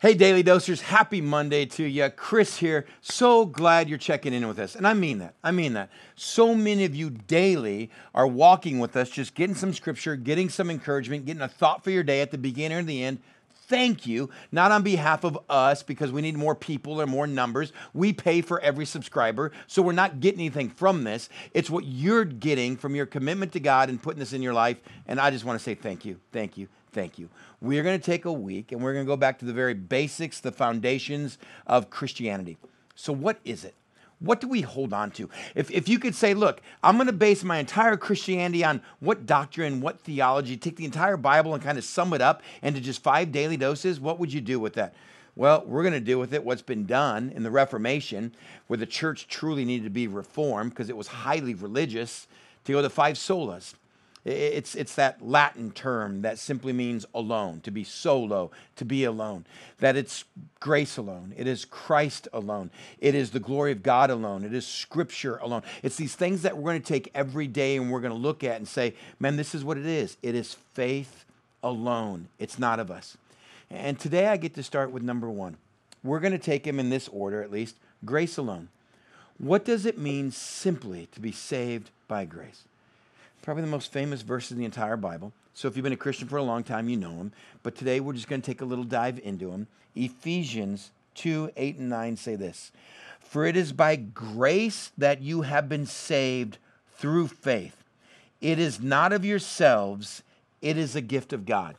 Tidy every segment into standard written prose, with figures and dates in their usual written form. Hey, Daily Dosers, happy Monday to you. Chris here. So glad you're checking in with us. And I mean that. So many of you daily are walking with us, just getting some scripture, getting some encouragement, getting a thought for your day at the beginning or the end. Thank you, not on behalf of us, because we need more people or more numbers. We pay for every subscriber, so we're not getting anything from this. It's what you're getting from your commitment to God and putting this in your life, and I just want to say thank you, thank you, thank you. We're going to take a week, and we're going to go back to the very basics, the foundations of Christianity. So what is it? What do we hold on to? If you could say, look, I'm going to base my entire Christianity on what doctrine, what theology, take the entire Bible and kind of sum it up into just 5 daily doses, what would you do with that? Well, we're going to do with it what's been done in the Reformation, where the church truly needed to be reformed because it was highly religious, to go to 5 solas. It's that Latin term that simply means alone, to be solo, to be alone, that it's grace alone, it is Christ alone, it is the glory of God alone, it is Scripture alone. It's these things that we're going to take every day and we're going to look at and say, man, this is what it is. It is faith alone. It's not of us. And today I get to start with number 1. We're going to take them in this order at least, grace alone. What does it mean simply to be saved by grace? Probably the most famous verse in the entire Bible. So if you've been a Christian for a long time, you know them. But today we're just going to take a little dive into them. Ephesians 2:8-9 say this: "For it is by grace that you have been saved through faith. It is not of yourselves, it is a gift of God."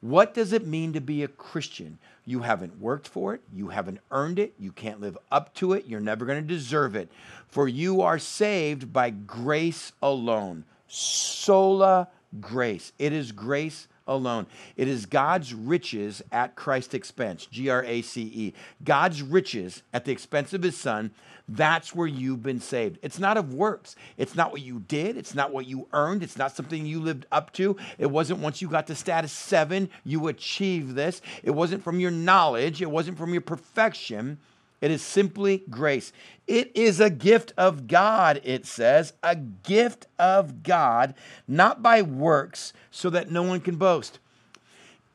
What does it mean to be a Christian? You haven't worked for it. You haven't earned it. You can't live up to it. You're never going to deserve it. For you are saved by grace alone. Sola grace. It is grace alone. It is God's riches at Christ's expense. G-R-A-C-E. God's riches at the expense of his son. That's where you've been saved. It's not of works. It's not what you did. It's not what you earned. It's not something you lived up to. It wasn't once you got to status 7, you achieved this. It wasn't from your knowledge. It wasn't from your perfection. It is simply grace. It is a gift of God, it says, a gift of God, not by works, so that no one can boast.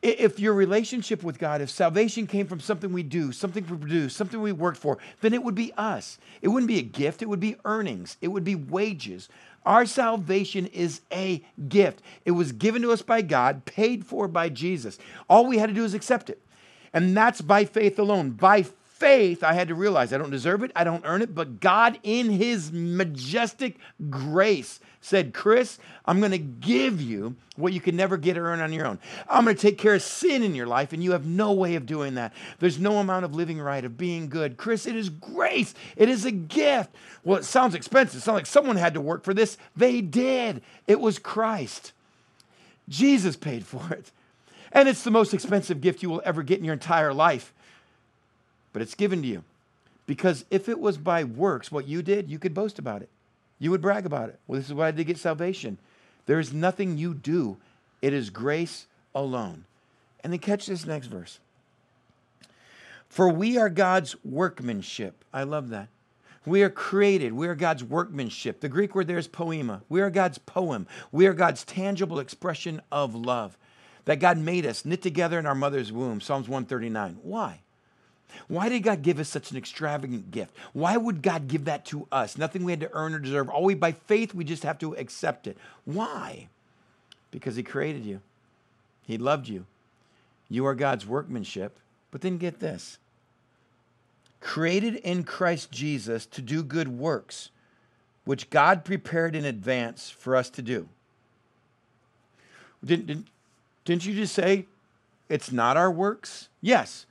If your relationship with God, if salvation came from something we do, something we produce, something we work for, then it would be us. It wouldn't be a gift. It would be earnings. It would be wages. Our salvation is a gift. It was given to us by God, paid for by Jesus. All we had to do is accept it. And that's by faith alone. By faith, I had to realize I don't deserve it. I don't earn it. But God in his majestic grace said, Chris, I'm going to give you what you can never get or earn on your own. I'm going to take care of sin in your life, and you have no way of doing that. There's no amount of living right, of being good. Chris, it is grace. It is a gift. Well, it sounds expensive. It sounds like someone had to work for this. They did. It was Christ. Jesus paid for it. And it's the most expensive gift you will ever get in your entire life. But it's given to you, because if it was by works, what you did, you could boast about it. You would brag about it. Well, this is why I did get salvation. There is nothing you do. It is grace alone. And then catch this next verse. For we are God's workmanship. I love that. We are created. We are God's workmanship. The Greek word there is poema. We are God's poem. We are God's tangible expression of love, that God made us knit together in our mother's womb. Psalms 139. Why? Why did God give us such an extravagant gift? Why would God give that to us? Nothing we had to earn or deserve. Always by faith, we just have to accept it. Why? Because he created you. He loved you. You are God's workmanship. But then get this. Created in Christ Jesus to do good works, which God prepared in advance for us to do. Didn't you just say it's not our works? Yes.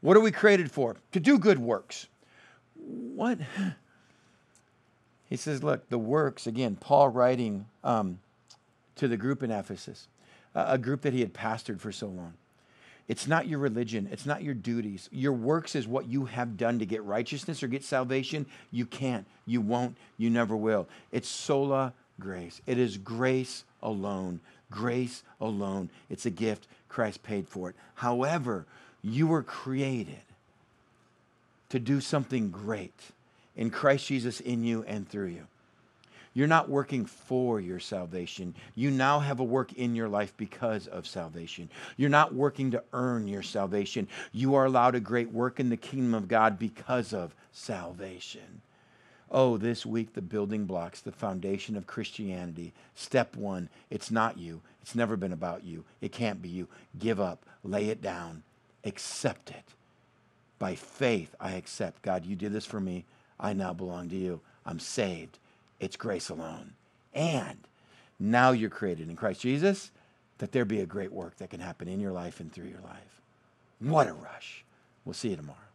What are we created for? To do good works. What? He says, look, the works, again, Paul writing to the group in Ephesus, a group that he had pastored for so long. It's not your religion. It's not your duties. Your works is what you have done to get righteousness or get salvation. You can't. You won't. You never will. It's sola grace. It is grace alone. Grace alone. It's a gift. Christ paid for it. However, you were created to do something great in Christ Jesus in you and through you. You're not working for your salvation. You now have a work in your life because of salvation. You're not working to earn your salvation. You are allowed a great work in the kingdom of God because of salvation. Oh, this week, the building blocks, the foundation of Christianity. Step one, it's not you. It's never been about you. It can't be you. Give up. Lay it down. Accept it. By faith, I accept. God, you did this for me. I now belong to you. I'm saved. It's grace alone. And now you're created in Christ Jesus, that there be a great work that can happen in your life and through your life. What a rush. We'll see you tomorrow.